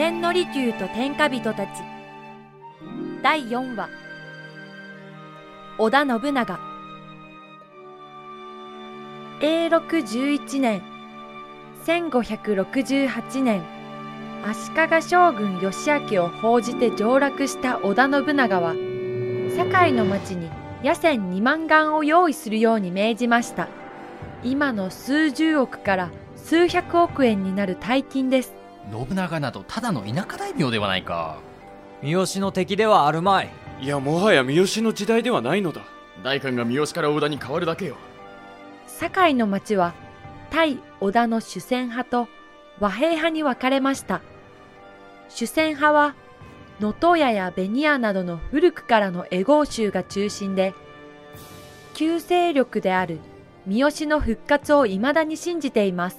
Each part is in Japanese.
千利休と天下人たち第4話織田信長永禄11年1568年足利将軍義明を奉じて上洛した織田信長は堺の町に野船2万貫を用意するように命じました。今の数十億から数百億円になる大金です。信長などただの田舎大名ではないか。三好の敵ではあるまい。いや、もはや三好の時代ではないのだ。代官が三好から織田に変わるだけよ。堺の町は対織田の主戦派と和平派に分かれました。主戦派は能登屋や紅屋などの古くからの会合衆が中心で、旧勢力である三好の復活を未だに信じています。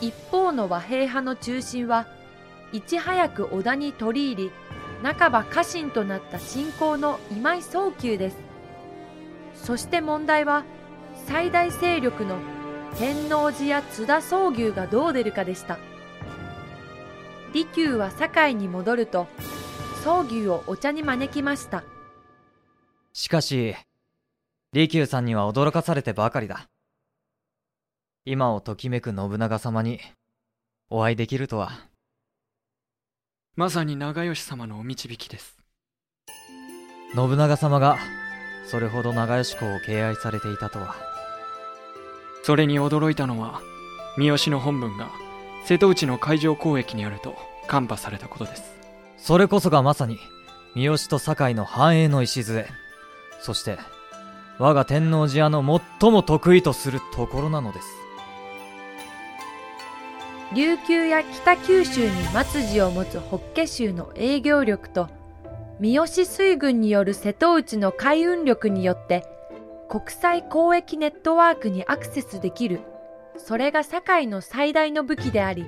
一方の和平派の中心はいち早く織田に取り入り、半ば家臣となった信仰の今井宗久です。そして問題は最大勢力の天王寺や津田宗牛がどう出るかでした。利休は堺に戻ると宗牛をお茶に招きました。しかし利休さんには驚かされてばかりだ。今をときめく信長様にお会いできるとは。まさに長吉様のお導きです。信長様がそれほど長吉公を敬愛されていたとは。それに驚いたのは三好の本分が瀬戸内の海上交易にあると看破されたことです。それこそがまさに三好と堺の繁栄の礎、そして我が天王寺屋の最も得意とするところなのです。琉球や北九州に末路を持つ法華宗の営業力と三好水軍による瀬戸内の海運力によって国際交易ネットワークにアクセスできる、それが堺の最大の武器であり、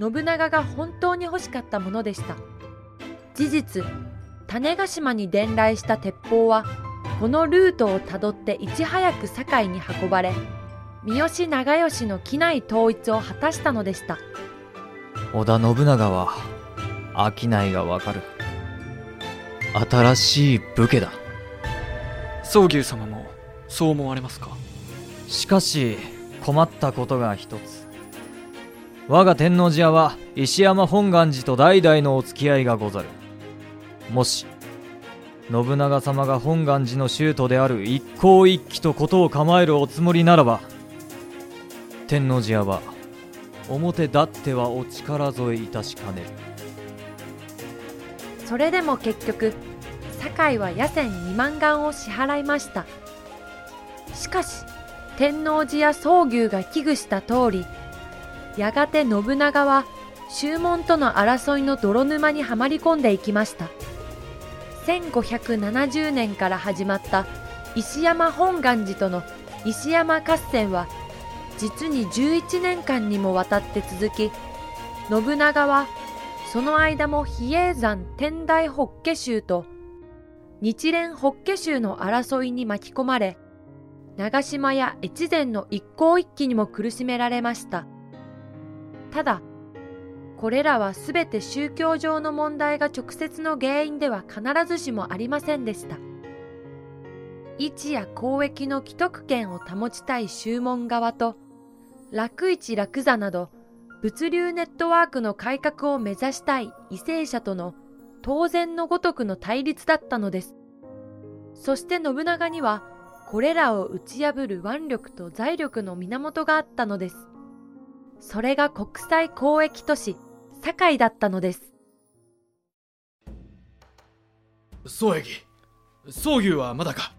信長が本当に欲しかったものでした。事実、種子島に伝来した鉄砲はこのルートをたどっていち早く堺に運ばれ、三好長慶の畿内統一を果たしたのでした。織田信長は商いがわかる新しい武家だ。宗牛様もそう思われますか。しかし困ったことが一つ。我が天王寺屋は石山本願寺と代々のお付き合いがござる。もし信長様が本願寺の州都である一向一揆とことを構えるおつもりならば、天王寺屋は表立ってはお力添えいたしかねる。それでも結局、堺は野船2万貫を支払いました。しかし、天王寺や宗牛が危惧した通り、やがて信長は宗門との争いの泥沼にはまり込んでいきました。1570年から始まった石山本願寺との石山合戦は、実に11年間にもわたって続き、信長は、その間も比叡山天台法華宗と日蓮法華宗の争いに巻き込まれ、長島や越前の一向一揆にも苦しめられました。ただ、これらはすべて宗教上の問題が直接の原因では必ずしもありませんでした。日夜交易の既得権を保ちたい宗門側と、楽市楽座など、物流ネットワークの改革を目指したい為政者との当然のごとくの対立だったのです。そして信長にはこれらを打ち破る腕力と財力の源があったのです。それが国際交易都市堺だったのです。宗益、宗牛はまだか。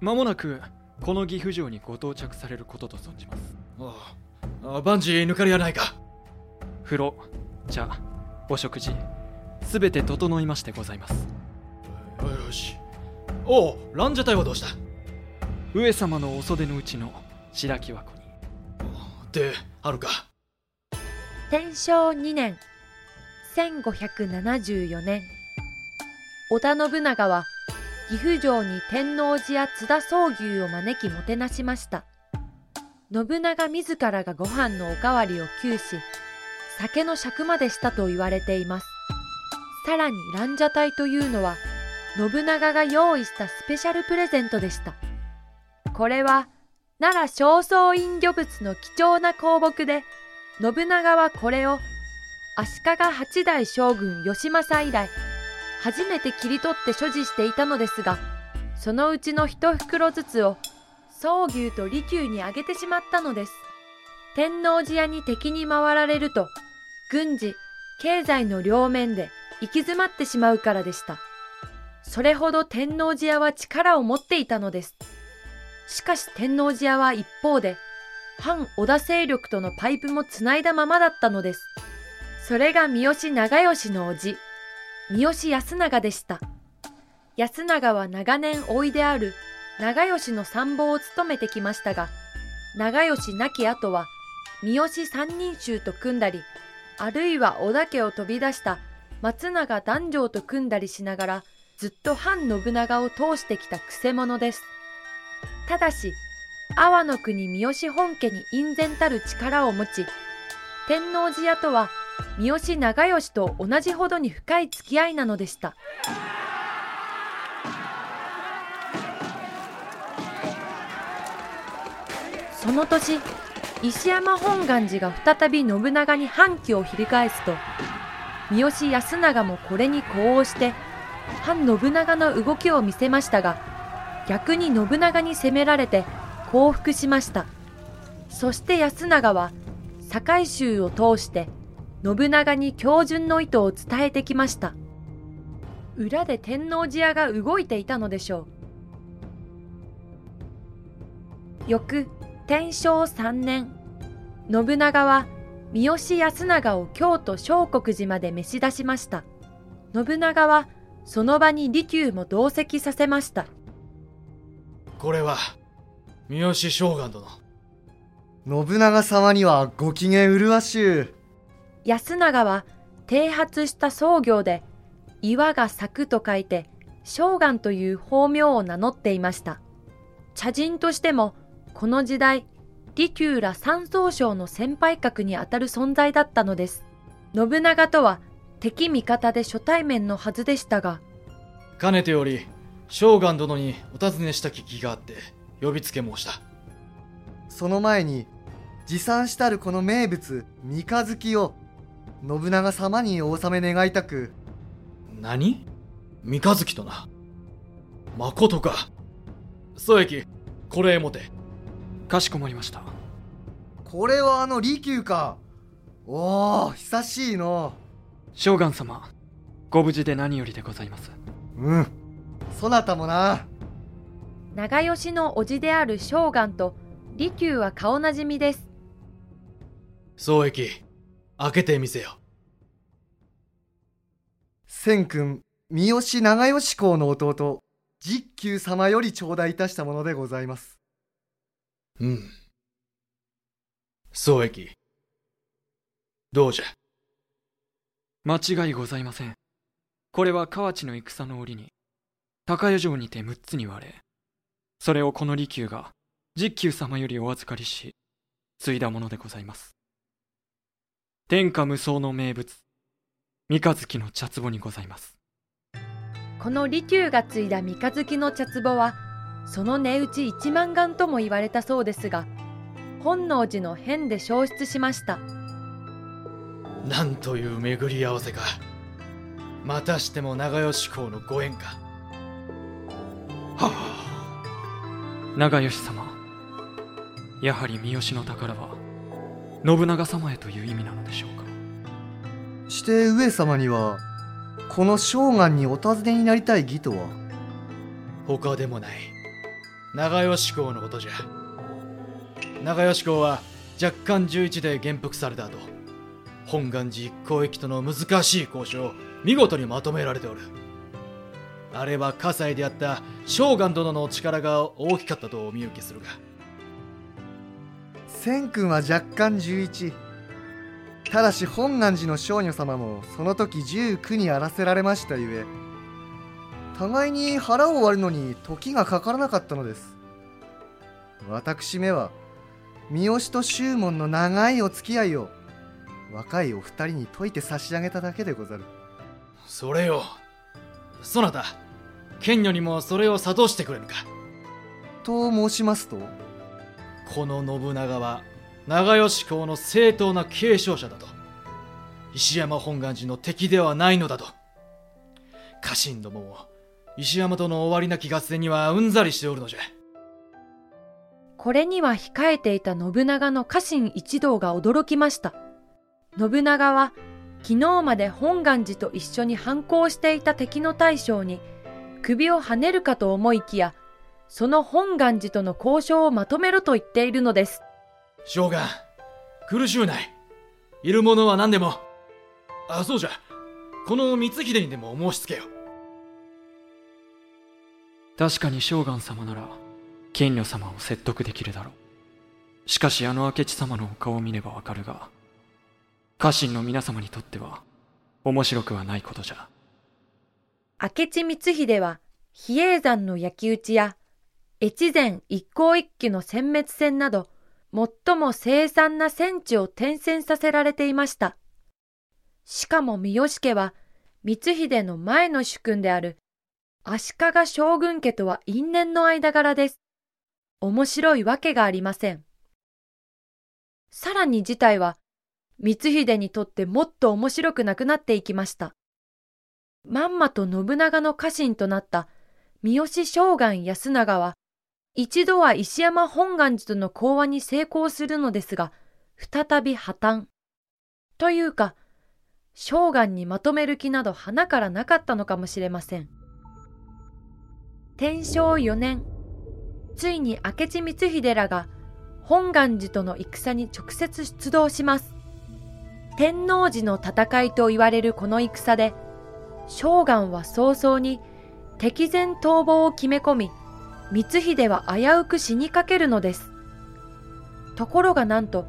間もなくこの岐阜城にご到着されることと存じます。ああ、万事抜かりはないか。風呂、茶、お食事、すべて整いましてございます。よし。おう、蘭奢待はどうした。上様のお袖のうちの白木箱に。で、あるか。天正2年、1574年、織田信長は岐阜城に天王寺や津田宗牛を招きもてなしました。信長自らがご飯のおかわりを窮し、酒の酌までしたと言われています。さらにランジャタイというのは信長が用意したスペシャルプレゼントでした。これは奈良正倉院御物の貴重な香木で、信長はこれを足利八代将軍義政以来初めて切り取って所持していたのですが、そのうちの一袋ずつを宗牛と利休にあげてしまったのです。天王寺屋に敵に回られると軍事経済の両面で行き詰まってしまうからでした。それほど天王寺屋は力を持っていたのです。しかし天王寺屋は一方で反織田勢力とのパイプもつないだままだったのです。それが三好長慶の叔父、三好安長でした。安長は長年甥いである長慶の参謀を務めてきましたが、長慶亡き後は三好三人衆と組んだり、あるいは織田家を飛び出した松永弾正と組んだりしながら、ずっと反信長を通してきたくせ者です。ただし阿波の国三好本家に隠然たる力を持ち、天王寺屋とは三好長慶と同じほどに深い付き合いなのでした。その年、石山本願寺が再び信長に反旗をひり返すと、三好安長もこれに呼応して反信長の動きを見せましたが、逆に信長に攻められて降伏しました。そして安長は堺衆を通して信長に恭順の意図を伝えてきました。裏で天王寺屋が動いていたのでしょう。翌天正3年、信長は三好安長を京都相国寺まで召し出しました。信長はその場に利休も同席させました。これは三好将官殿、信長様にはご機嫌麗しゅう。安長は剃髪した僧形で、岩が咲くと書いて将官という法名を名乗っていました。茶人としてもこの時代、利休ら三宗匠の先輩格にあたる存在だったのです。信長とは敵味方で初対面のはずでしたが、かねてより将官殿にお尋ねした聞きがあって呼びつけ申した。その前に持参したるこの名物三日月を信長様にお納め願いたく。何？三日月とな。まことか。宗益、これへもて。かしこまりました。これはあの利休か。おお、久しいの。将官様、ご無事で何よりでございます。うん、そなたもな。長慶の叔父である将官と利休は顔なじみです。宗益、開けてみせよ。千君、三好長慶公の弟、実久様より頂戴いたしたものでございます。うん。宗益、どうじゃ。間違いございません。これは河内の戦の折に、高湯城にて6つに割れ、それをこの利休が実久様よりお預かりし、継いだものでございます。天下無双の名物、三日月の茶壺にございます。この利休が継いだ三日月の茶壺はその値打ち1万貫とも言われたそうですが、本能寺の変で焼失しました。なんという巡り合わせか。またしても長慶公のご縁か。はあ、長慶様、やはり三好の宝は信長様へという意味なのでしょうか。して上様にはこの将官にお尋ねになりたい義とは。他でもない長慶公のことじゃ。長慶公は弱冠11で元服された後、本願寺一向一揆との難しい交渉を見事にまとめられておる。あれは葛西であった将官殿の力が大きかったとお見受けするが、千君は弱冠11、ただし本願寺の少女様もその時19に荒らせられましたゆえ、互いに腹を割るのに時がかからなかったのです。私めは三好と宗門の長いお付き合いを若いお二人に解いて差し上げただけでござる。それよ、そなた剣女にもそれを諭してくれぬか。と申しますと、この信長は長吉公の正当な継承者だと、石山本願寺の敵ではないのだと、家臣どもも石山との終わりなき合戦にはうんざりしておるのじゃ。これには控えていた信長の家臣一同が驚きました。信長は昨日まで本願寺と一緒に反抗していた敵の大将に首をはねるかと思いきや、その本願寺との交渉をまとめろと言っているのです。将軍、苦しゅうない。いるものは何でも。あ、そうじゃ、この光秀にでも申し付けよ。確かに将軍様なら剣女様を説得できるだろう。しかしあの明智様のお顔を見ればわかるが、家臣の皆様にとっては面白くはないことじゃ。明智光秀は比叡山の焼き討ちや越前一向一揆の殲滅戦など、最も凄惨な戦地を転戦させられていました。しかも三好家は光秀の前の主君である足利将軍家とは因縁の間柄です。面白いわけがありません。さらに事態は光秀にとってもっと面白くなくなっていきました。まんまと信長の家臣となった三好将軍安長は、一度は石山本願寺との講和に成功するのですが、再び破綻。というか、将軍にまとめる気など花からなかったのかもしれません。天正4年、ついに明智光秀らが本願寺との戦に直接出動します。天王寺の戦いと言われるこの戦で、将軍は早々に敵前逃亡を決め込み、光秀は危うく死にかけるのです。ところがなんと、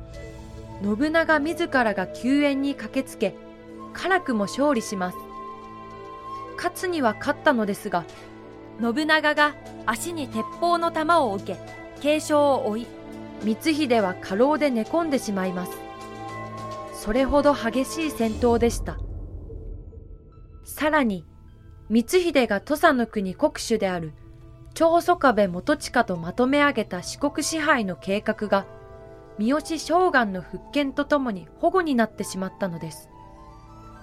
信長自らが救援に駆けつけ、辛くも勝利します。勝つには勝ったのですが、信長が足に鉄砲の弾を受け、軽傷を負い、光秀は過労で寝込んでしまいます。それほど激しい戦闘でした。さらに、光秀が土佐の国国主である長宗我部元親とまとめ上げた四国支配の計画が、三好将軍の復権とともに保護になってしまったのです。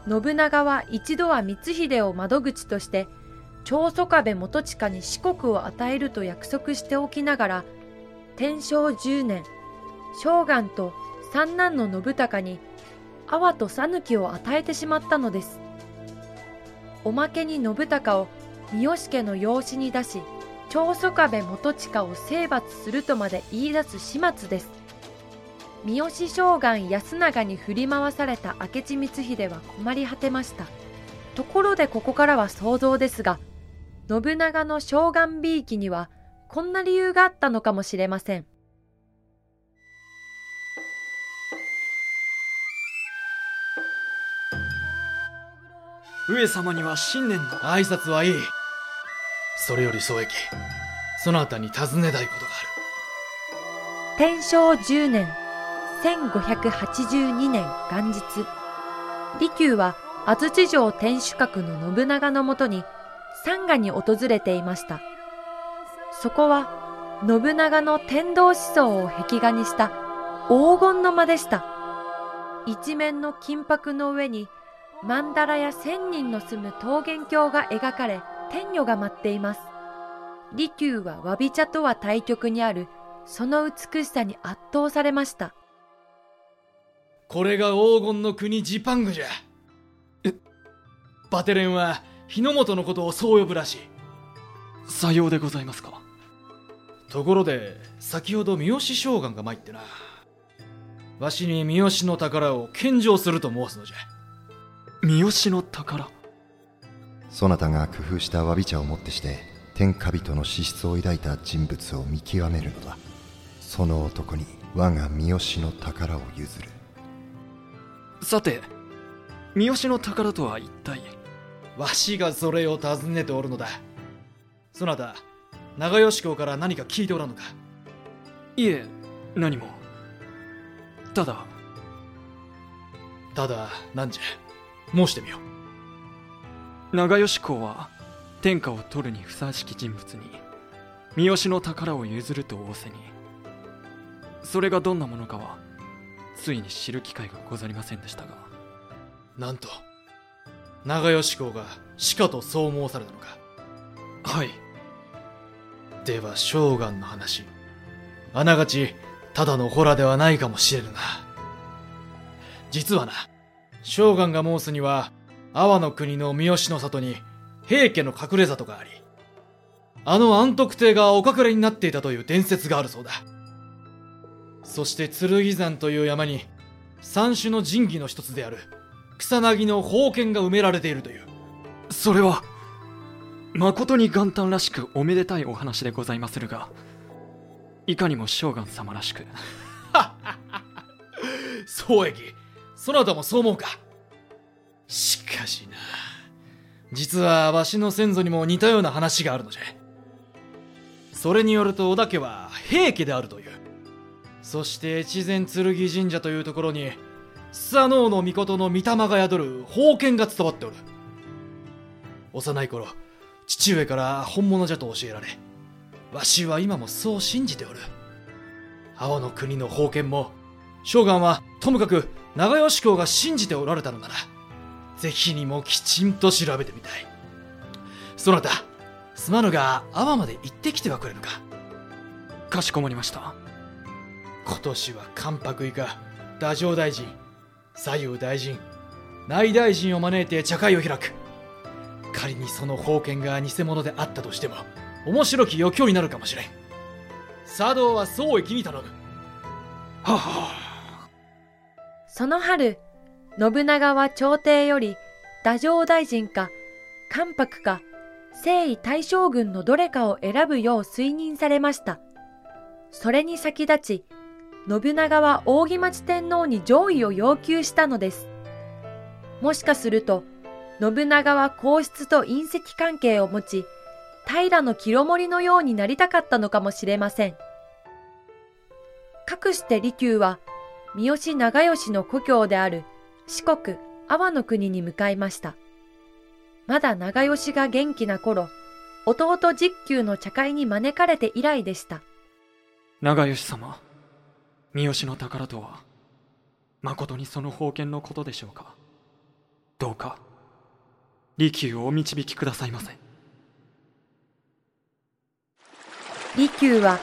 信長は一度は光秀を窓口として、長宗我部元親に四国を与えると約束しておきながら、天正10年、将軍と三男の信孝に、阿波と讃岐を与えてしまったのです。おまけに信孝を三好家の養子に出し、長宗我部元親を征伐するとまで言い出す始末です。三好将軍安長に振り回された明智光秀は困り果てました。ところでここからは想像ですが、信長の将軍びいきにはこんな理由があったのかもしれません。上様には新年の挨拶はいい。それより宗益、そなたに尋ねたいことがある。天正10年、1582年元日、利休は安土城天守閣の信長のもとに参賀に訪れていました。そこは信長の天道思想を壁画にした黄金の間でした。一面の金箔の上に曼荼羅や千人の住む桃源郷が描かれ、天女が舞っています。利休はわび茶とは対極にあるその美しさに圧倒されました。これが黄金の国ジパングじゃ。バテレンは日の本のことをそう呼ぶらしい。さようでございますか。ところで先ほど三好将軍が参ってな、わしに三好の宝を献上すると申すのじゃ。三好の宝。そなたが工夫したわび茶をもってして天下人の資質を抱いた人物を見極めるのだ。その男に我が三好の宝を譲る。さて、三好の宝とは一体。わしがそれを尋ねておるのだ。そなた、長吉公から何か聞いておらんのか。いえ、何も。ただただ何じゃ申してみよう。長吉公は天下を取るにふさわしき人物に三好の宝を譲ると仰せに、それがどんなものかはついに知る機会がござりませんでしたが、なんと長吉公がしかとそう申されたのか。はい。では将官の話、あながちただのホラではないかもしれぬな。実はな、将官が申すには阿波の国の三好の里に平家の隠れ里があり、あの安徳帝がお隠れになっていたという伝説があるそうだ。そして剣山という山に三種の神器の一つである草薙の宝剣が埋められているという。それは誠に元旦らしくおめでたいお話でございまするが、いかにも将軍様らしく。宗益、そなたもそう思うか。しかしな、実はわしの先祖にも似たような話があるのじゃ。それによると織田家は平家であるという。そして越前剣神社というところにスサノオノミコトの御霊が宿る宝剣が伝わっておる。幼い頃父上から本物じゃと教えられ、わしは今もそう信じておる。阿波の国の宝剣も将軍はともかく長吉公が信じておられたのなら、ぜひにもきちんと調べてみたい。そなた、すまぬが阿波まで行ってきてはくれぬか。かしこまりました。今年は関白以下、太政大臣、左右大臣、内大臣を招いて茶会を開く。仮にその宝剣が偽物であったとしても面白き余興になるかもしれん。茶道は宗益に頼む。はは。その春、信長は朝廷より太政大臣か関白か征夷大将軍のどれかを選ぶよう推認されました。それに先立ち信長は扇町天皇に上位を要求したのです。もしかすると信長は皇室と姻戚関係を持ち、平清盛のようになりたかったのかもしれません。かくして利休は三好長慶の故郷である四国阿波の国に向かいました。まだ長慶が元気な頃、弟実久の茶会に招かれて以来でした。長慶様、三好の宝とは誠にその宝剣のことでしょうか。どうか利休をお導きくださいませ。利休は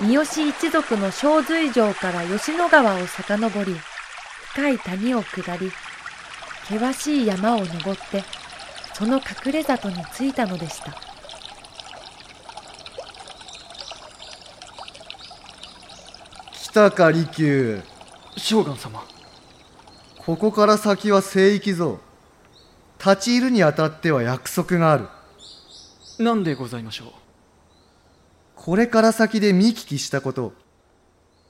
三好一族の小水城から吉野川を遡り、深い谷を下り、険しい山を登ってその隠れ里に着いたのでした。来たか利休。将軍様、ここから先は聖域ぞ。立ち入るにあたっては約束がある。何でございましょう。これから先で見聞きしたこと、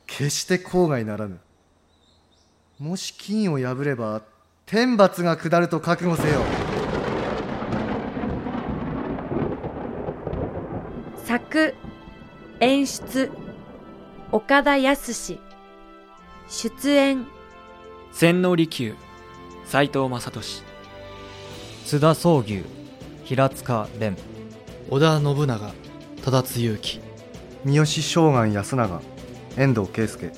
決して口外ならぬ。もし金を破れば、天罰が下ると覚悟せよ。作・演出、岡田康。出演、千利休、斎藤雅俊、津田宗牛、平塚蓮、織田信長、忠津祐樹、三好将軍安長、遠藤圭介、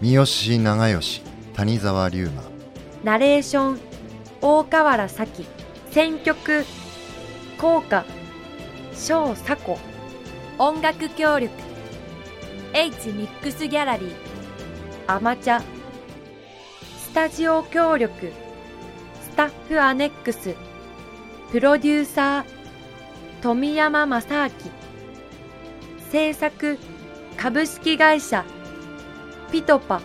三好長慶、谷沢龍馬。ナレーション、大河原咲、選曲、校歌、小佐子。音楽協力、H ミックスギャラリー、アマチャ。スタジオ協力、スタッフアネックス。プロデューサー、富山正明。制作、株式会社ピトパ。